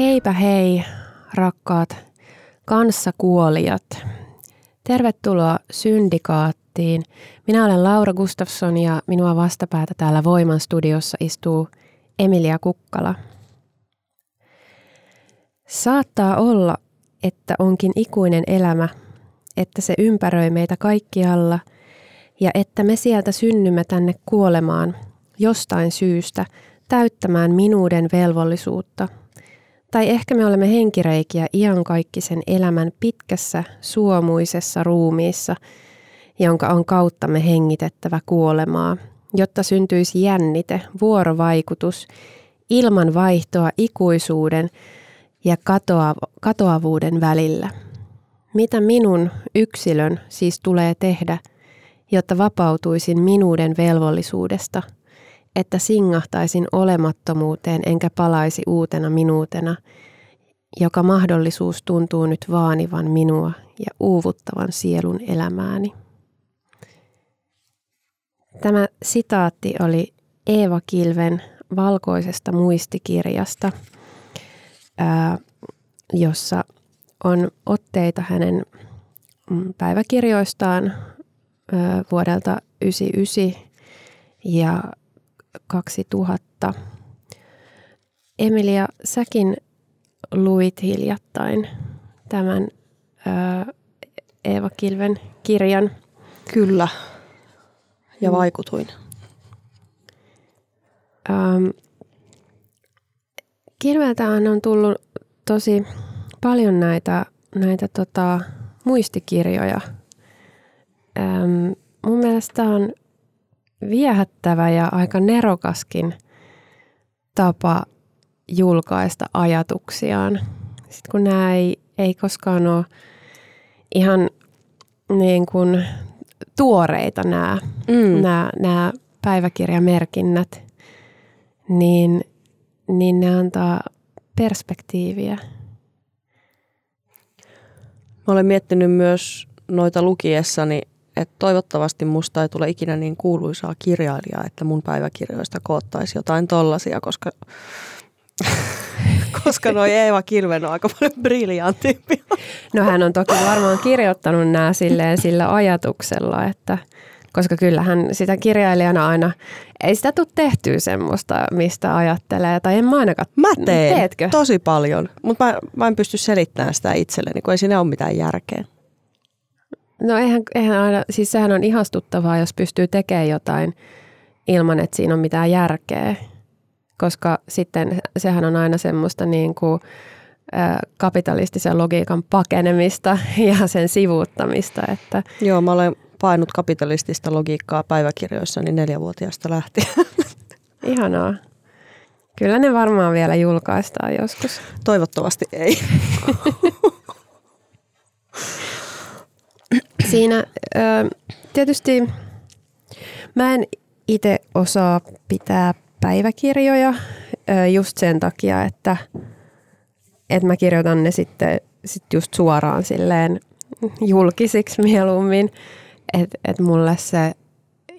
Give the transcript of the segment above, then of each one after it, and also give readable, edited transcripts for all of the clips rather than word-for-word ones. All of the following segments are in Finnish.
Heipä hei, rakkaat kanssakuolijat. Tervetuloa Syndikaattiin. Minä olen Laura Gustafsson ja minua vastapäätä täällä Voiman studiossa istuu Emilia Kukkala. Saattaa olla, että onkin ikuinen elämä, että se ympäröi meitä kaikkialla ja että me sieltä synnymme tänne kuolemaan jostain syystä täyttämään minuuden velvollisuutta. Tai ehkä me olemme henkireikiä iankaikkisen elämän pitkässä, suomuisessa ruumiissa, jonka on kauttamme hengitettävä kuolemaa, jotta syntyisi jännite, vuorovaikutus, ilman vaihtoa ikuisuuden ja katoavuuden välillä. Mitä minun yksilön siis tulee tehdä, jotta vapautuisin minuuden velvollisuudesta? Että singahtaisin olemattomuuteen enkä palaisi uutena minuutena, joka mahdollisuus tuntuu nyt vaanivan minua ja uuvuttavan sielun elämääni. Tämä sitaatti oli Eeva Kilven Valkoisesta muistikirjasta, jossa on otteita hänen päiväkirjoistaan vuodelta 1999 ja 2000. Emilia, säkin luit hiljattain tämän Eeva Kilven kirjan. Kyllä, ja vaikutuin. Kilveltähän on tullut tosi paljon näitä muistikirjoja. Mun mielestä on viehättävä ja aika nerokaskin tapa julkaista ajatuksiaan. Sitten kun nämä ei koskaan ole ihan niin kuin tuoreita nämä päiväkirjamerkinnät, niin ne antaa perspektiiviä. Mä olen miettinyt myös noita lukiessani, että toivottavasti musta ei tule ikinä niin kuuluisaa kirjailijaa, että mun päiväkirjoista koottaisi jotain tollaisia, koska noi Eeva Kilven on aika paljon briljantimpia. No hän on toki varmaan kirjoittanut nämä sillä ajatuksella, että koska kyllähän sitä kirjailijana aina, ei sitä tule tehtyä semmoista, mistä ajattelee, tai en mä ainakaan. Mä teen tosi paljon, mutta mä en pysty selittämään sitä itselleni, kun ei siinä ole mitään järkeä. No eihän aina, siis sehän on ihastuttavaa, jos pystyy tekemään jotain ilman, että siinä on mitään järkeä, koska sitten sehän on aina semmoista niin kuin kapitalistisen logiikan pakenemista ja sen sivuuttamista. Että joo, mä olen painut kapitalistista logiikkaa päiväkirjoissani 4-vuotiaasta lähtien. Ihanaa. Kyllä ne varmaan vielä julkaistaan joskus. Toivottavasti ei. Siinä tietysti mä en itse osaa pitää päiväkirjoja just sen takia, että mä kirjoitan ne sitten just suoraan silleen julkisiksi mieluummin. Et mulle se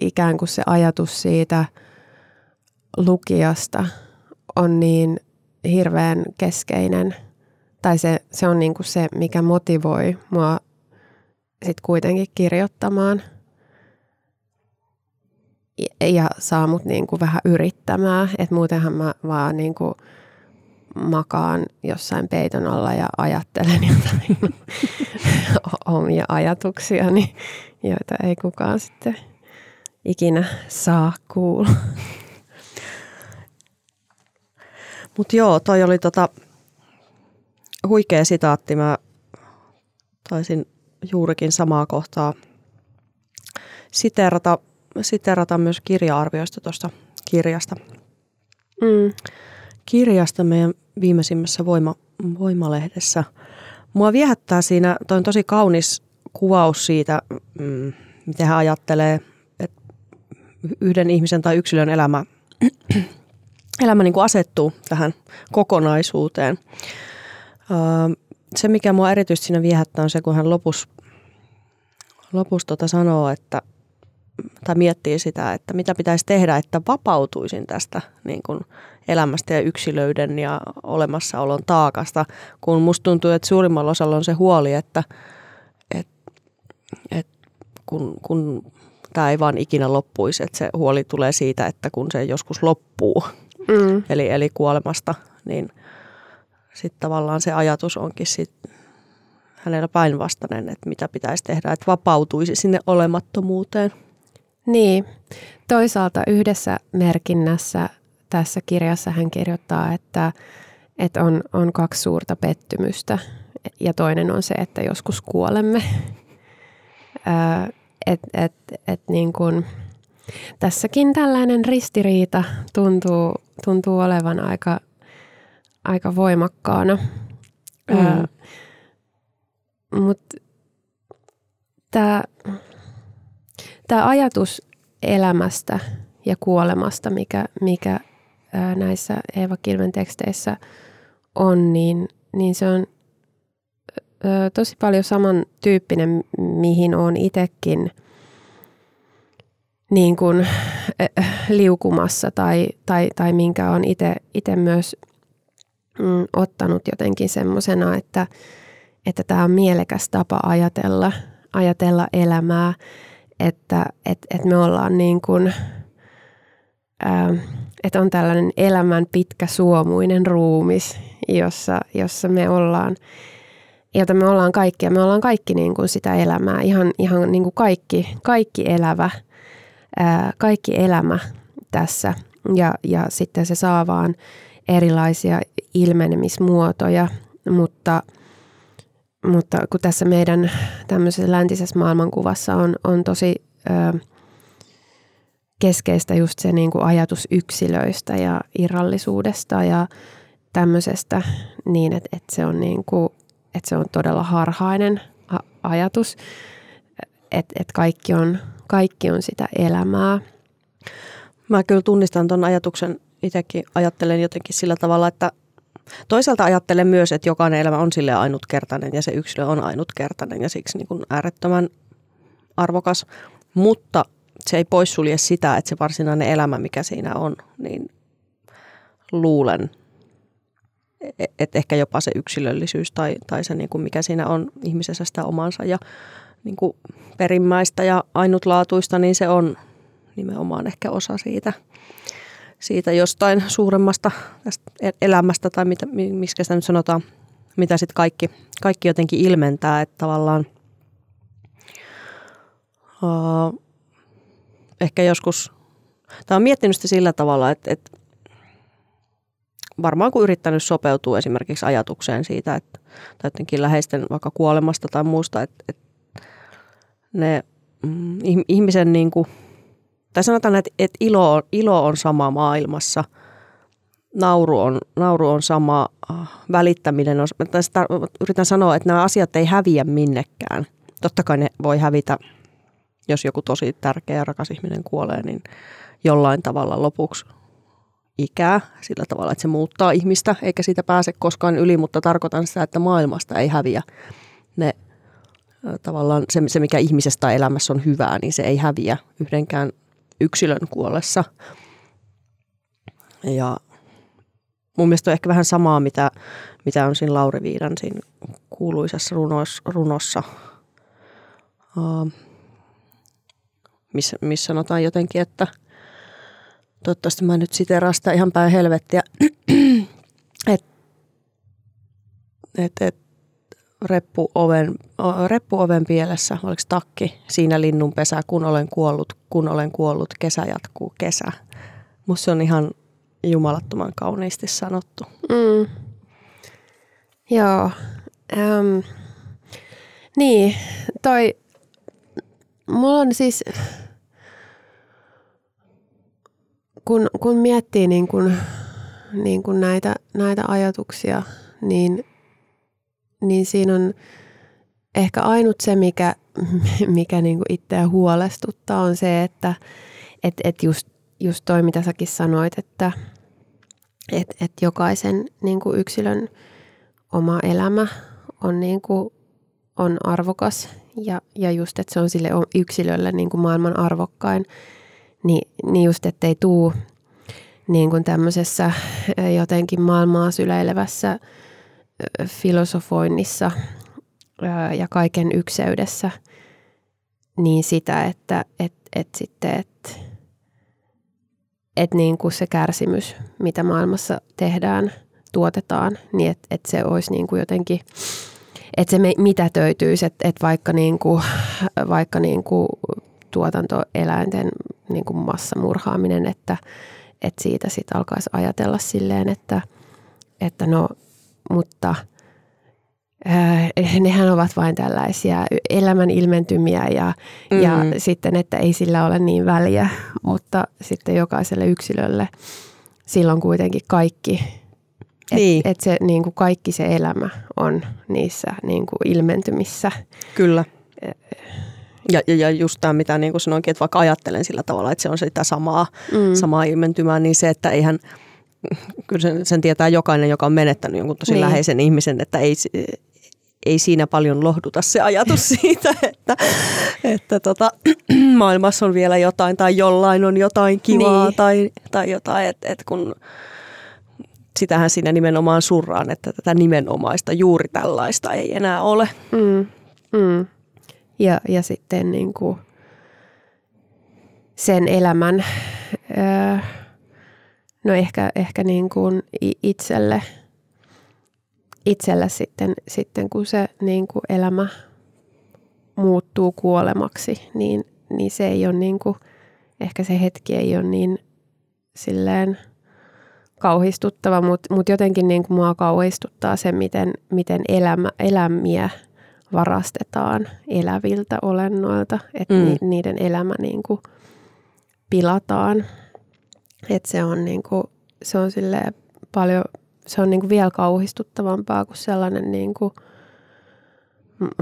ikään kuin se ajatus siitä lukijasta on niin hirveän keskeinen. Tai se on niin kuin se, mikä motivoi mua sitten kuitenkin kirjoittamaan ja saa mut niinku vähän yrittämään, että muutenhan mä vaan niinku makaan jossain peiton alla ja ajattelen jotain omia ajatuksiani, joita ei kukaan sitten ikinä saa kuulla. Mutta joo, toi oli huikea sitaatti. Mä taisin juurikin samaa kohtaa siteerata myös kirja-arvioista tuosta kirjasta. Mm. Kirjasta meidän viimeisimmässä Voima-lehdessä. Mua viehättää siinä, toi on tosi kaunis kuvaus siitä, miten hän ajattelee, että yhden ihmisen tai yksilön elämä niin kuin asettuu tähän kokonaisuuteen. Se, mikä mua erityisesti siinä viehättää, on se, kun hän lopussa sanoo, että tai miettii sitä, että mitä pitäisi tehdä, että vapautuisin tästä niin kuin elämästä ja yksilöiden ja olemassaolon taakasta, kun musta tuntuu, että suurimmalla osalla on se huoli, että kun tämä ei vaan ikinä loppuisi, että se huoli tulee siitä, että kun se joskus loppuu, eli kuolemasta, niin sitten tavallaan se ajatus onkin sitten hänellä päinvastainen, että mitä pitäisi tehdä, että vapautuisi sinne olemattomuuteen. Niin. Toisaalta yhdessä merkinnässä tässä kirjassa hän kirjoittaa, että on kaksi suurta pettymystä ja toinen on se, että joskus kuolemme. Niin kuin, tässäkin tällainen ristiriita tuntuu olevan aika voimakkaana. Mutta tämä ajatus elämästä ja kuolemasta, mikä näissä Eeva Kilven teksteissä on, niin se on tosi paljon samantyyppinen, mihin olen itsekin niin kuin liukumassa tai minkä olen itse myös ottanut jotenkin semmoisena, että tämä on mielekäs tapa ajatella elämää. Että me ollaan niin kuin, että on tällainen elämän pitkä suomuinen ruumis, jossa me ollaan, jota me ollaan kaikki, ja me ollaan kaikki niin kuin sitä elämää, ihan niin kuin kaikki elämä tässä, ja sitten se saa vaan erilaisia ilmenemismuotoja, mutta kun tässä meidän tämmöisessä läntisessä maailmankuvassa on tosi keskeistä just se niin kuin ajatus yksilöistä ja irrallisuudesta ja tämmöisestä, niin että se on niin kuin, että se on todella harhainen ajatus, että kaikki on sitä elämää. Mä kyllä tunnistan ton ajatuksen, itsekin ajattelen jotenkin sillä tavalla, että toisaalta ajattelen myös, että jokainen elämä on silleen ainutkertainen ja se yksilö on ainutkertainen ja siksi niin kuin äärettömän arvokas, mutta se ei poissulje sitä, että se varsinainen elämä, mikä siinä on, niin luulen, että ehkä jopa se yksilöllisyys tai se niin kuin mikä siinä on ihmisessä sitä omansa ja niin kuin perimmäistä ja ainutlaatuista, niin se on nimenomaan ehkä osa siitä jostain suuremmasta tästä elämästä tai miksi sitä nyt sanotaan, mitä sitten kaikki jotenkin ilmentää, että tavallaan ehkä joskus, tai on miettinyt sitä sillä tavalla, että varmaan kun yrittänyt sopeutua esimerkiksi ajatukseen siitä, että tai jotenkin läheisten vaikka kuolemasta tai muusta, että ne ihmisen niin kuin, tai sanotaan, että ilo on sama maailmassa, nauru on sama, välittäminen on, yritän sanoa, että nämä asiat ei häviä minnekään. Totta kai ne voi hävitä, jos joku tosi tärkeä ja rakas ihminen kuolee, niin jollain tavalla lopuksi ikää sillä tavalla, että se muuttaa ihmistä, eikä siitä pääse koskaan yli, mutta tarkoitan sitä, että maailmasta ei häviä ne. Tavallaan se, mikä ihmisestä tai elämässä on hyvää, niin se ei häviä yhdenkään yksilön kuollessa. Ja mun mielestä on ehkä vähän samaa, mitä on siinä Lauri Viidan siinä kuuluisessa runossa, missä sanotaan jotenkin, että toivottavasti mä nyt siteeraan sitä ihan päin helvettiä, että reppuoven pielessä, oliko takki, siinä linnunpesä, kun olen kuollut, kesä jatkuu, kesä. Musta se on ihan jumalattoman kauniisti sanottu. Mm. Joo. Niin, toi, mulla on siis, kun miettii niin kun näitä ajatuksia, niin siinä on ehkä ainut se, mikä niin kuin itseä huolestuttaa, on se, että just toi, mitä säkin sanoit, että jokaisen niin kuin yksilön oma elämä on, niin kuin, on arvokas ja just, että se on sille yksilölle niin kuin maailman arvokkain, niin just, ettei tuu niin kuin tämmöisessä jotenkin maailmaa syleilevässä filosofoinnissa ja kaiken ykseydessä niin sitä, että niin kuin se kärsimys, mitä maailmassa tehdään, tuotetaan, niin että se olisi niin kuin jotenkin, että se mitätöityisi, että vaikka niin kuin tuotantoeläinten niin kuin massamurhaaminen, että siitä sitten alkaisi ajatella silleen, että no, mutta nehän ovat vain tällaisia elämän ilmentymiä ja sitten, että ei sillä ole niin väliä, mutta sitten jokaiselle yksilölle silloin kuitenkin kaikki, niin. Että se niin kuin kaikki se elämä on niissä niin kuin ilmentymissä. Kyllä. Ja just tämä, mitä niin kuin sanoinkin, että vaikka ajattelen sillä tavalla, että se on sitä samaa ilmentymää, niin se, että eihän... Kyllä sen tietää jokainen, joka on menettänyt jonkun tosi läheisen ihmisen, että ei siinä paljon lohduta se ajatus siitä, että maailmassa on vielä jotain tai jollain on jotain kivaa tai jotain, että kun sitähän siinä nimenomaan surraan, että tätä nimenomaista juuri tällaista ei enää ole. Mm. Mm. Ja sitten niin kuin sen elämän... No ehkä niin kuin itselle sitten kun se niin kuin elämä muuttuu kuolemaksi, niin se ei ole niin kuin, ehkä se hetki ei ole niin silleen kauhistuttava, mut jotenkin niin kuin mua kauhistuttaa se, miten elämiä varastetaan eläviltä olennoilta, että niiden elämä niin kuin pilataan. Että se on niinku, se on silleen paljon, se on niinku vielä kauhistuttavampaa kuin sellainen niinku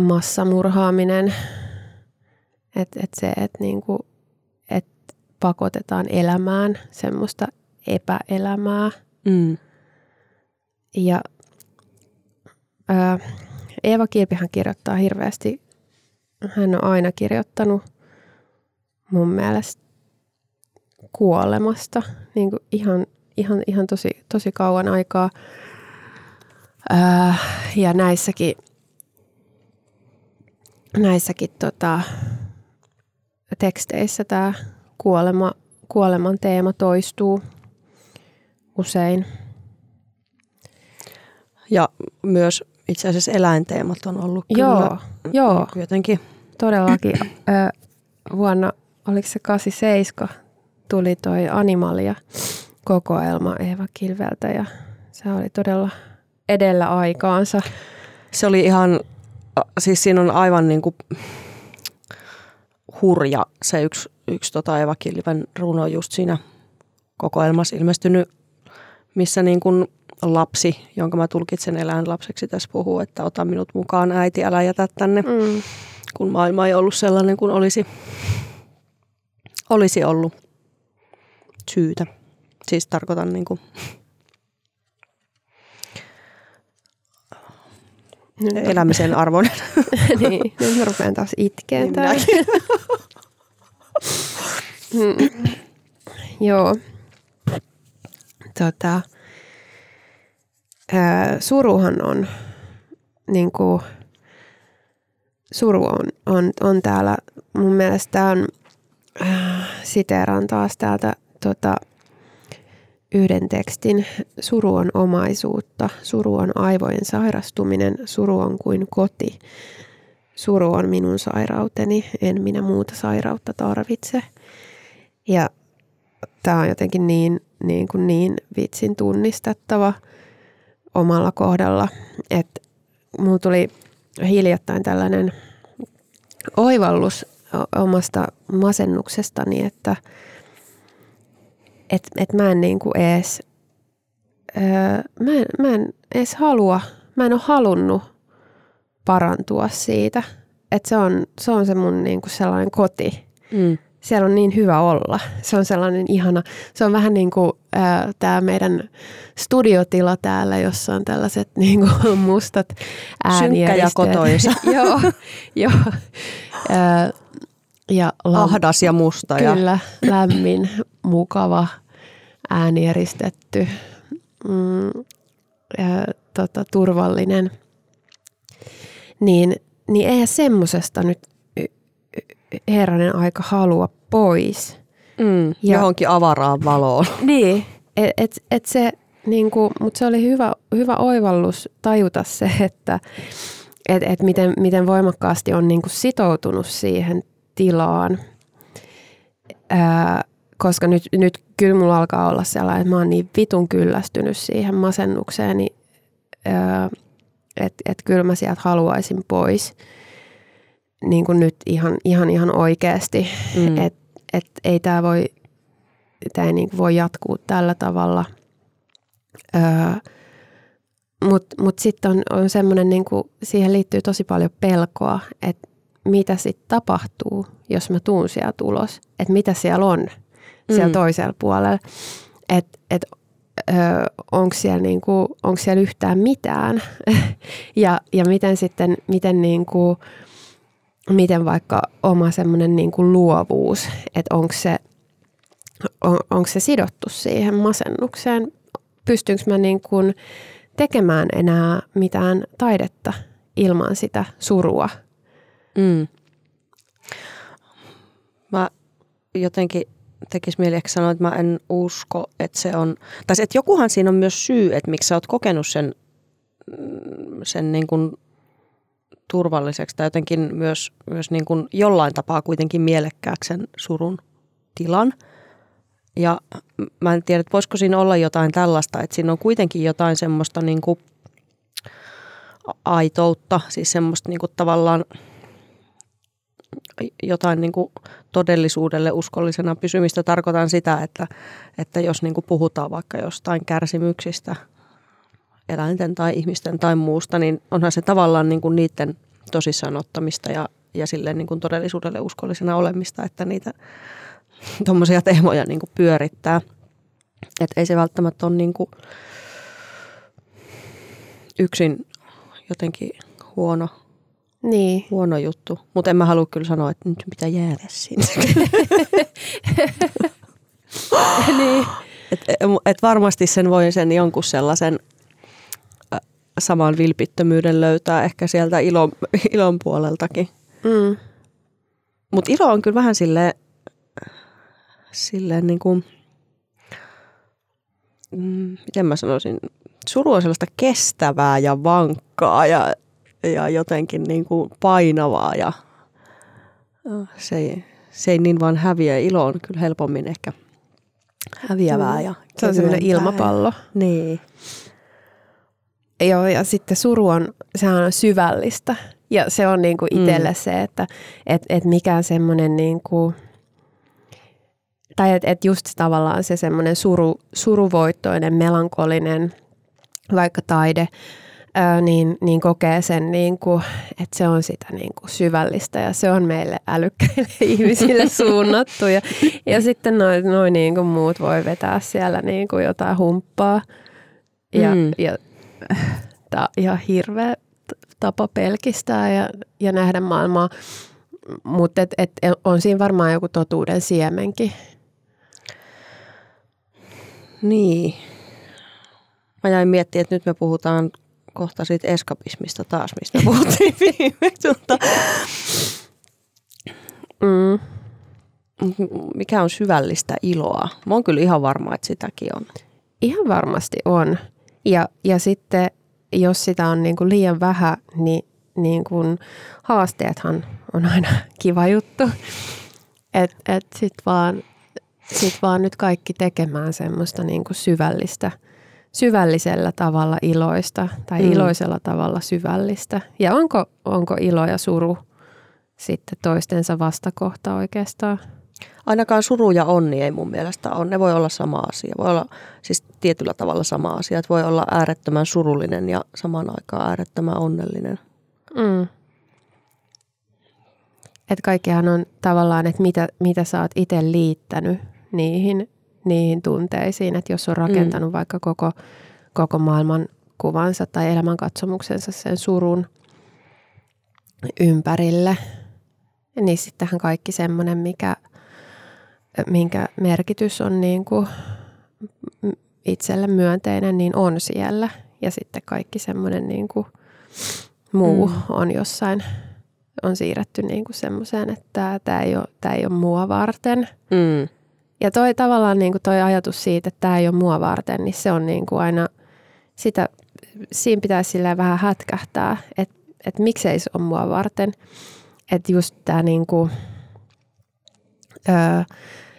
massamurhaaminen. Että pakotetaan elämään semmoista epäelämää. Mm. Ja Eeva Kilpihän kirjoittaa hirveästi, hän on aina kirjoittanut mun mielestä kuolemasta, niin kuin ihan tosi kauan aikaa. Ja näissäkin teksteissä tämä kuoleman teema toistuu usein. Ja myös itse asiassa eläinteemat on ollut kyllä jotenkin. Todellakin. Vuonna, oliko se 87, tuli toi Animalia-kokoelma Eeva Kilveltä ja se oli todella edellä aikaansa. Se oli ihan, siis siinä on aivan niin kuin hurja se yksi Eeva Kilven runo just siinä kokoelmassa ilmestynyt, missä niin kuin lapsi, jonka mä tulkitsen eläinlapseksi tässä puhuu, että ota minut mukaan äiti, älä jätä tänne, kun maailma ei ollut sellainen kuin olisi ollut. Syytä. Siis tarkoitan niin kuin... elämisen arvoinen. Niin, nyt mä rupean taas itkeen niin täällä. Joo. Suruhan on niin kuin, suru on täällä mun mielestä on siteeraan taas täältä yhden tekstin. Suru on omaisuutta, suru on aivojen sairastuminen, suru on kuin koti. Suru on minun sairauteni, en minä muuta sairautta tarvitse. Ja tämä on jotenkin niin vitsin tunnistettava omalla kohdalla, että minulla tuli hiljattain tällainen oivallus omasta masennuksestani, että mä en niin kuin edes mä en ole halunnut parantua siitä, että se on se mun niin kuin sellainen koti. Mm. Siellä on niin hyvä olla. Se on sellainen ihana, se on vähän niin kuin tämä meidän studiotila täällä, jossa on tällaiset niin kuin mustat äänieristeet. Synkkä ja kotoisa. Joo. Ahdas ja musta. Kyllä, ja lämmin, mukava, äänieristetty, turvallinen. Niin eihän semmosesta nyt herranen aika halua pois. Johonkin avaraan valoon. Niin, et se, niinku, mutta se oli hyvä oivallus tajuta se, että miten voimakkaasti on niinku sitoutunut siihen tilaan. Koska nyt kyllä mulla alkaa olla sellainen, että mä oon niin vitun kyllästynyt siihen masennukseeni, että kyllä mä sieltä haluaisin pois. Niin kuin nyt ihan oikeasti, että ei tämä voi jatkuu tällä tavalla. Mut sitten on semmoinen, niin kuin siihen liittyy tosi paljon pelkoa, että mitä sitten tapahtuu, jos mä tuun sieltä ulos. Että mitä siellä on siellä toisella puolella. Että onko siellä yhtään mitään ja miten sitten, miten vaikka oma semmoinen niin kuin luovuus, että onko se sidottu siihen masennukseen? Pystynkö mä niin kuin tekemään enää mitään taidetta ilman sitä surua? Mä jotenkin tekisi mieli ehkä sanoa, että mä en usko, että se on... Tai että jokuhan siinä on myös syy, että miksi sä oot kokenut sen niin kuin turvalliseksi tai jotenkin myös niin kuin jollain tapaa kuitenkin mielekkääksi sen surun tilan. Ja mä en tiedä, että voisiko siinä olla jotain tällaista, että siinä on kuitenkin jotain semmoista niin kuin aitoutta, siis semmoista niin kuin tavallaan jotain niin kuin todellisuudelle uskollisena pysymistä. Tarkoitan sitä, että jos niin kuin puhutaan vaikka jostain kärsimyksistä, eläinten tai ihmisten tai muusta, niin onhan se tavallaan niin kuin niiden tosissaan ottamista ja silleen niin kuin todellisuudelle uskollisena olemista, että niitä tuommoisia teemoja niin kuin pyörittää. Että ei se välttämättä ole niin kuin yksin jotenkin huono juttu. Mutta en mä halua kyllä sanoa, että nyt pitää jäädä sinne. Niin. Et varmasti sen voi sen jonkun sellaisen saman vilpittömyyden löytää ehkä sieltä ilon puoleltakin. Mm. Mutta ilo on kyllä vähän silleen niin kuin, miten mä sanoisin, suru on sellaista kestävää ja vankkaa ja jotenkin niin kuin painavaa ja se ei niin vaan häviä. Ilo on kyllä helpommin ehkä häviävää. Ja se on sellainen ilmapallo. Niin. Joo, ja sitten suru on, sehän on syvällistä. Ja se on niinku itselle se, että et mikään semmoinen niinku, tai et just tavallaan se semmoinen suruvoittoinen, melankolinen, vaikka taide, niin kokee sen niinku, että se on sitä niinku syvällistä ja se on meille älykkäille ihmisille suunnattu. Ja sitten noi niinku muut voi vetää siellä niinku jotain humppaa ja tämä on ihan hirveä tapa pelkistää ja nähdä maailmaa, mutta on siinä varmaan joku totuuden siemenkin. Niin. Mä jäin miettimään, että nyt me puhutaan kohta siitä eskapismista taas, mistä puhuttiin viime. Mikä on syvällistä iloa? Mä oon kyllä ihan varma, että sitäkin on. Ihan varmasti on. Ja sitten jos sitä on niin kuin liian vähän, niin kuin haasteethan on aina kiva juttu. Et sit vaan nyt kaikki tekemään semmoista niin kuin syvällisellä tavalla iloista tai iloisella tavalla syvällistä. Ja onko ilo ja suru sitten toistensa vastakohta oikeastaan? Ainakaan suru ja onni ei mun mielestä ole. Ne voi olla sama asia. Voi olla siis tietyllä tavalla sama asia. Että voi olla äärettömän surullinen ja samaan aikaan äärettömän onnellinen. Mm. Että kaikkihan on tavallaan, että mitä sä oot itse liittänyt niihin tunteisiin. Että jos on rakentanut vaikka koko maailman kuvansa tai elämänkatsomuksensa sen surun ympärille, niin sittenhän kaikki semmoinen, minkä merkitys on niin kuin itselle myönteinen, niin on siellä. Ja sitten kaikki semmoinen niin kuin muu on jossain, on siirretty niin kuin semmoiseen, että tämä ei ole mua varten. Mm. Ja toi tavallaan niin kuin toi ajatus siitä, että tämä ei ole mua varten, niin se on niin kuin aina sitä, siinä pitäisi silleen vähän hätkähtää, että miksei se ole mua varten. Että just tämä niin kuin,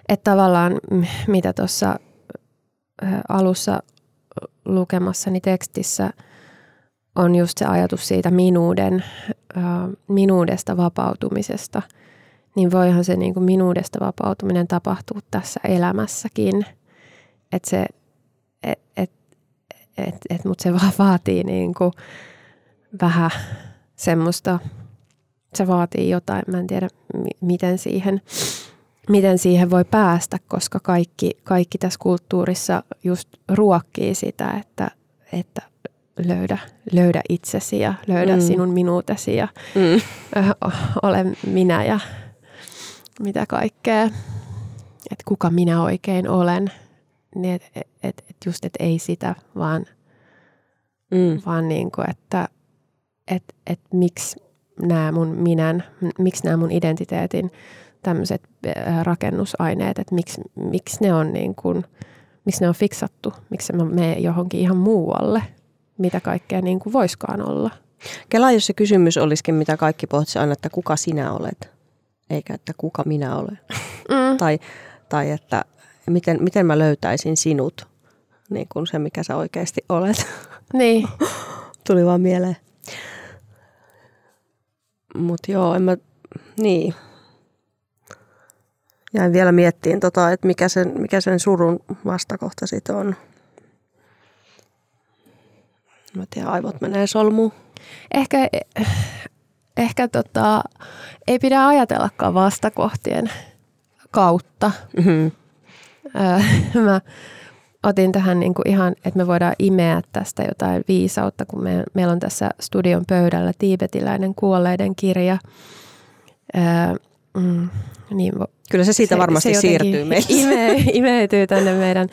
että tavallaan mitä tuossa alussa lukemassani tekstissä on just se ajatus siitä minuudesta vapautumisesta, niin voihan se niin kuin minuudesta vapautuminen tapahtua tässä elämässäkin. Mutta se vaan vaatii niin kuin vähän semmoista, se vaatii jotain, mä en tiedä miten siihen voi päästä, koska kaikki tässä kulttuurissa just ruokkii sitä, että löydä itsesi ja löydä sinun minuutesi ja ole minä ja mitä kaikkea, että kuka minä oikein olen. Niin et just, että ei sitä, vaan niin kuin, että miksi nämä mun identiteetin tämmöiset rakennusaineet, että miksi ne on fiksattu, miksi mä mene johonkin ihan muualle, mitä kaikkea niin kuin voiskaan olla. Kela, jos se kysymys olisikin, mitä kaikki pohtisi aina, että kuka sinä olet, eikä että kuka minä olen. Tai että miten mä löytäisin sinut, niin kuin se, mikä sä oikeasti olet. Niin. Tuli vaan mieleen. Mutta joo, niin. Jäin vielä miettiin, että mikä sen surun vastakohta sitten on. Mä tiedän, aivot menee solmuun. Ehkä ei pidä ajatellakaan vastakohtien kautta. Mm-hmm. Mä otin tähän niinku ihan, että me voidaan imeä tästä jotain viisautta, kun meillä on tässä studion pöydällä tiibetiläinen kuolleiden kirja. Niin kyllä se siitä varmasti se siirtyy meille. Imeytyy tänne meidän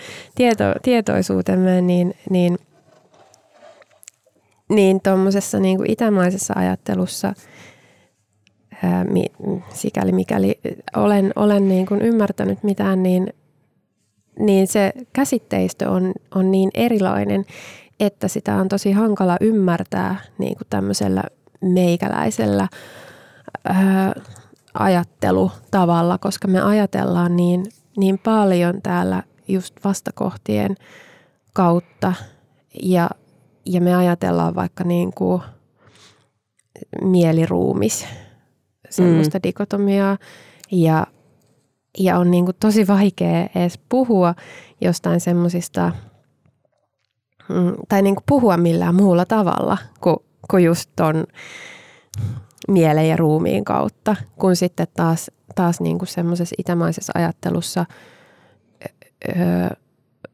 tietoisuutemme, niin tuommoisessa niin kuin itämaisessa ajattelussa, sikäli mikäli olen niin kuin ymmärtänyt mitään, niin se käsitteistö on niin erilainen, että sitä on tosi hankala ymmärtää niin kuin tämmöisellä meikäläisellä ajattelutavalla, koska me ajatellaan niin paljon täällä just vastakohtien kautta ja me ajatellaan vaikka niin kuin mieliruumis, semmoista dikotomiaa ja on niin kuin tosi vaikea edes puhua jostain semmoisista tai niin kuin puhua millään muulla tavalla kuin just ton mielen ja ruumiin kautta, kun sitten taas niin kuin semmoisessa itämaisessa ajattelussa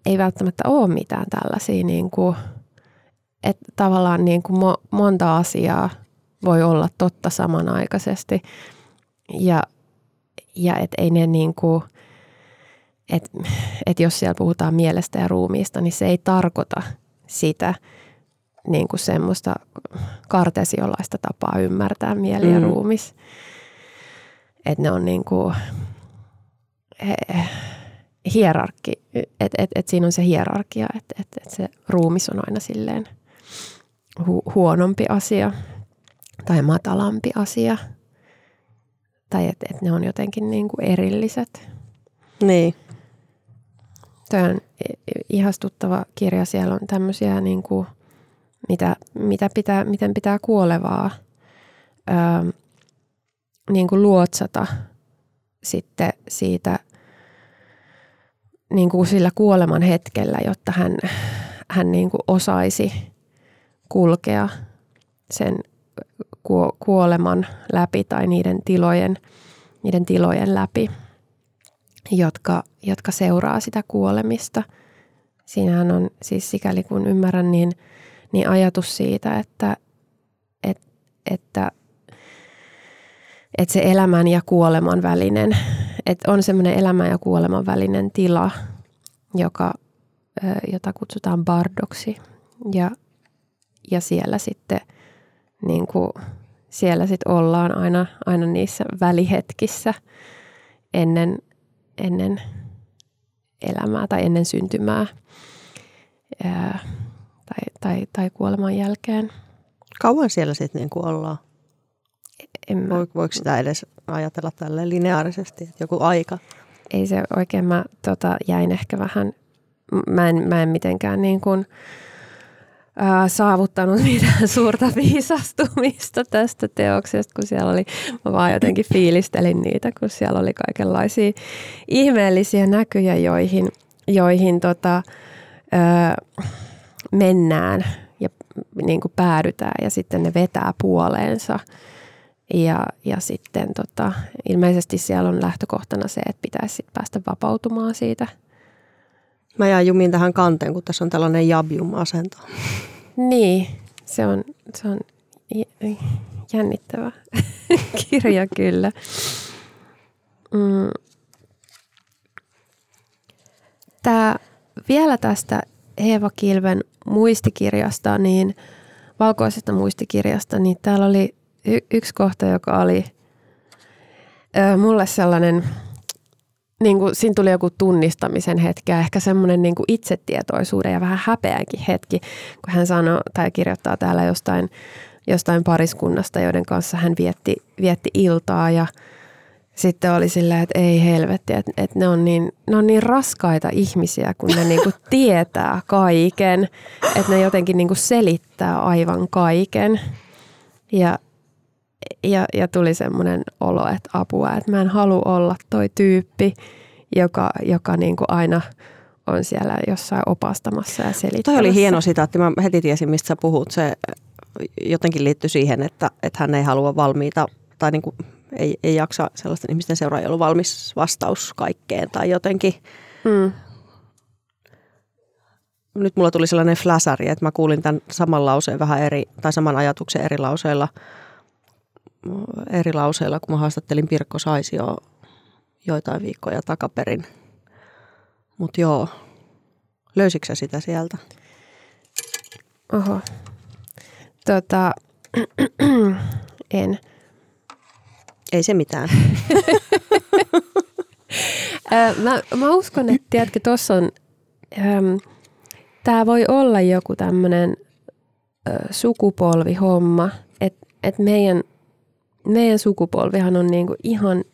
ei välttämättä ole mitään tällaisia, niin kuin, että tavallaan niin kuin monta asiaa voi olla totta samanaikaisesti ja et ei ne niin kuin, että jos siellä puhutaan mielestä ja ruumiista, niin se ei tarkoita sitä, niin kuin semmoista kartesiolaista tapaa ymmärtää mieli ja ruumis. Että ne on niin kuin hierarki, että siinä on se hierarkia, että se ruumis on aina silleen huonompi asia tai matalampi asia. Tai että et ne on jotenkin niin kuin erilliset. Niin. Tämä on ihastuttava kirja. Siellä on tämmöisiä, niin kuin, miten pitää kuolevaa niin kuin luotsata sitten siitä niin kuin sillä kuoleman hetkellä, jotta hän niin kuin osaisi kulkea sen kuoleman läpi tai niiden tilojen läpi, jotka seuraa sitä kuolemista. Siinähän on siis sikäli kun ymmärrän, niin ajatus siitä, että se elämän ja kuoleman välinen, että on semmoinen elämän ja kuoleman välinen tila, jota kutsutaan bardoksi ja siellä sitten niin kuin siellä sit ollaan aina niissä välihetkissä ennen elämää tai ennen syntymää tai kuoleman jälkeen. Kauan siellä sitten niin kuin ollaan? Voiko sitä edes ajatella tälleen lineaarisesti, että joku aika? Ei se oikein, mä jäin ehkä vähän, mä en mitenkään niin kuin saavuttanut mitään suurta viisastumista tästä teoksesta, kun siellä oli, mä vaan jotenkin fiilistelin niitä, kun siellä oli kaikenlaisia ihmeellisiä näkyjä, joihin mennään ja niin kuin päädytään ja sitten ne vetää puoleensa. Ja sitten ilmeisesti siellä on lähtökohtana se, että pitäisi päästä vapautumaan siitä. Mä jään jumiin tähän kanteen, kun tässä on tällainen jabium-asento. Niin, se on jännittävä kirja kyllä. Vielä tästä Eeva Kilven muistikirjasta, niin valkoisesta muistikirjasta, niin täällä oli yksi kohta, joka oli mulle sellainen, niin kuin siinä tuli joku tunnistamisen hetki ja ehkä semmoinen niin kuin itsetietoisuuden ja vähän häpeänkin hetki, kun hän sanoo tai kirjoittaa täällä jostain pariskunnasta, joiden kanssa hän vietti iltaa ja sitten oli silleen, että ei helvetti, että ne on niin raskaita ihmisiä, kun ne niin kuin tietää kaiken, että ne jotenkin niin kuin selittää aivan kaiken. Ja tuli semmoinen olo, että apua, että mä en halua olla toi tyyppi, joka niin kuin aina on siellä jossain opastamassa ja selittämässä. Toi oli hieno sitaatti. Mä heti tiesin, mistä sä puhut. Se jotenkin liittyi siihen, että hän ei halua valmiita tai niin kuin ei jaksa sellaisten ihmisten seuraa, ei ollut valmis vastaus kaikkeen tai jotenkin. Nyt mulla tuli sellainen flasari, että mä kuulin tämän saman lauseen vähän eri, tai saman ajatuksen eri lauseilla, kun mä haastattelin Pirkko Saisio joitain viikkoja takaperin. Mut joo, löysitkö sä sitä sieltä? Oho. En. Ei se mitään. Mä uskon, että tiedätkö, tossa on... Tää voi olla joku tämmönen sukupolvihomma, että meidän sukupolvihan on niinku ihan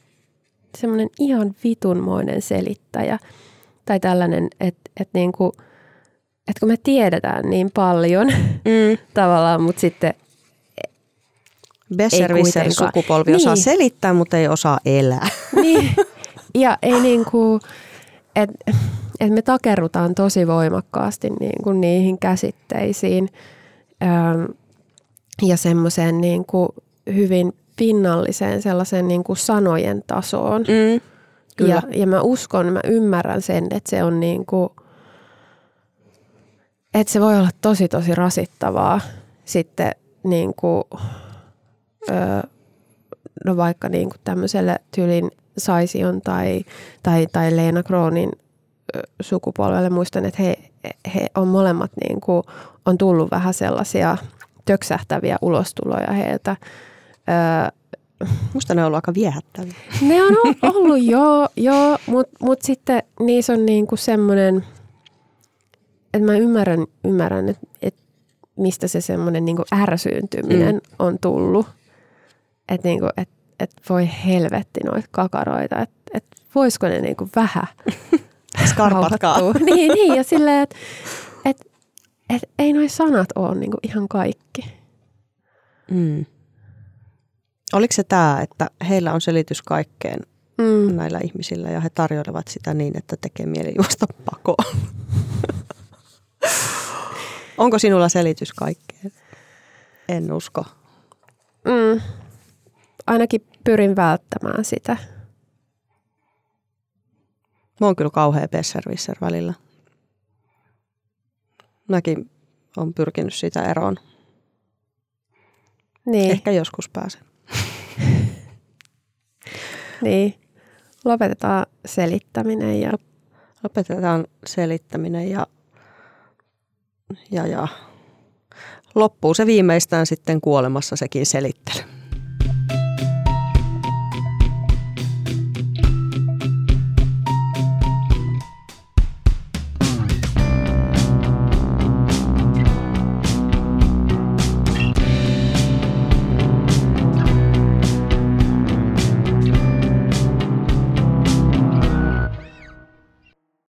semmoinen ihan vitunmoinen selittäjä tai tällainen, että kun me tiedetään niin paljon tavallaan, mutta sitten besservisserin sukupolvi niin osaa selittää, mutta ei osaa elää. Niin. Ja ei niinku, että me takerrutaan tosi voimakkaasti niin kuin niihin käsitteisiin ja semmoiseen niin kuin hyvin pinnalliseen sellaiseen niin kuin sanojen tasoon. Kyllä. Ja mä uskon, mä ymmärrän sen, että se on niin kuin, että se voi olla tosi tosi rasittavaa sitten niin kuin, no vaikka niin kuin tämmöiselle Tylin Saision tai Leena Kroonin sukupolvelle. Muistan, että he on molemmat niin kuin, on tullut vähän sellaisia töksähtäviä ulostuloja heiltä musta ne on ollut aika viehättäviä. Ne on ollut, joo, mutta sitten niissä on niinku semmoinen, että mä ymmärrän että mistä se semmoinen niinku ärsyyntyminen on tullut. Että niinku, et voi helvetti noita kakaroita, että et voisiko ne niinku vähän skarpatkaa. Niin, ja silleen, että et ei noi sanat ole niinku ihan kaikki. Mm. Oliko se tämä, että heillä on selitys kaikkeen näillä ihmisillä ja he tarjoilevat sitä niin, että tekee mieli juosta pakoon? Onko sinulla selitys kaikkeen? En usko. Ainakin pyrin välttämään sitä. Mä oon kyllä kauhea besserwisser välillä. Mäkin oon pyrkinyt siitä eroon. Niin. Ehkä joskus pääsen. Niin. Lopetetaan selittäminen ja loppuu se viimeistään sitten kuolemassa sekin selittely.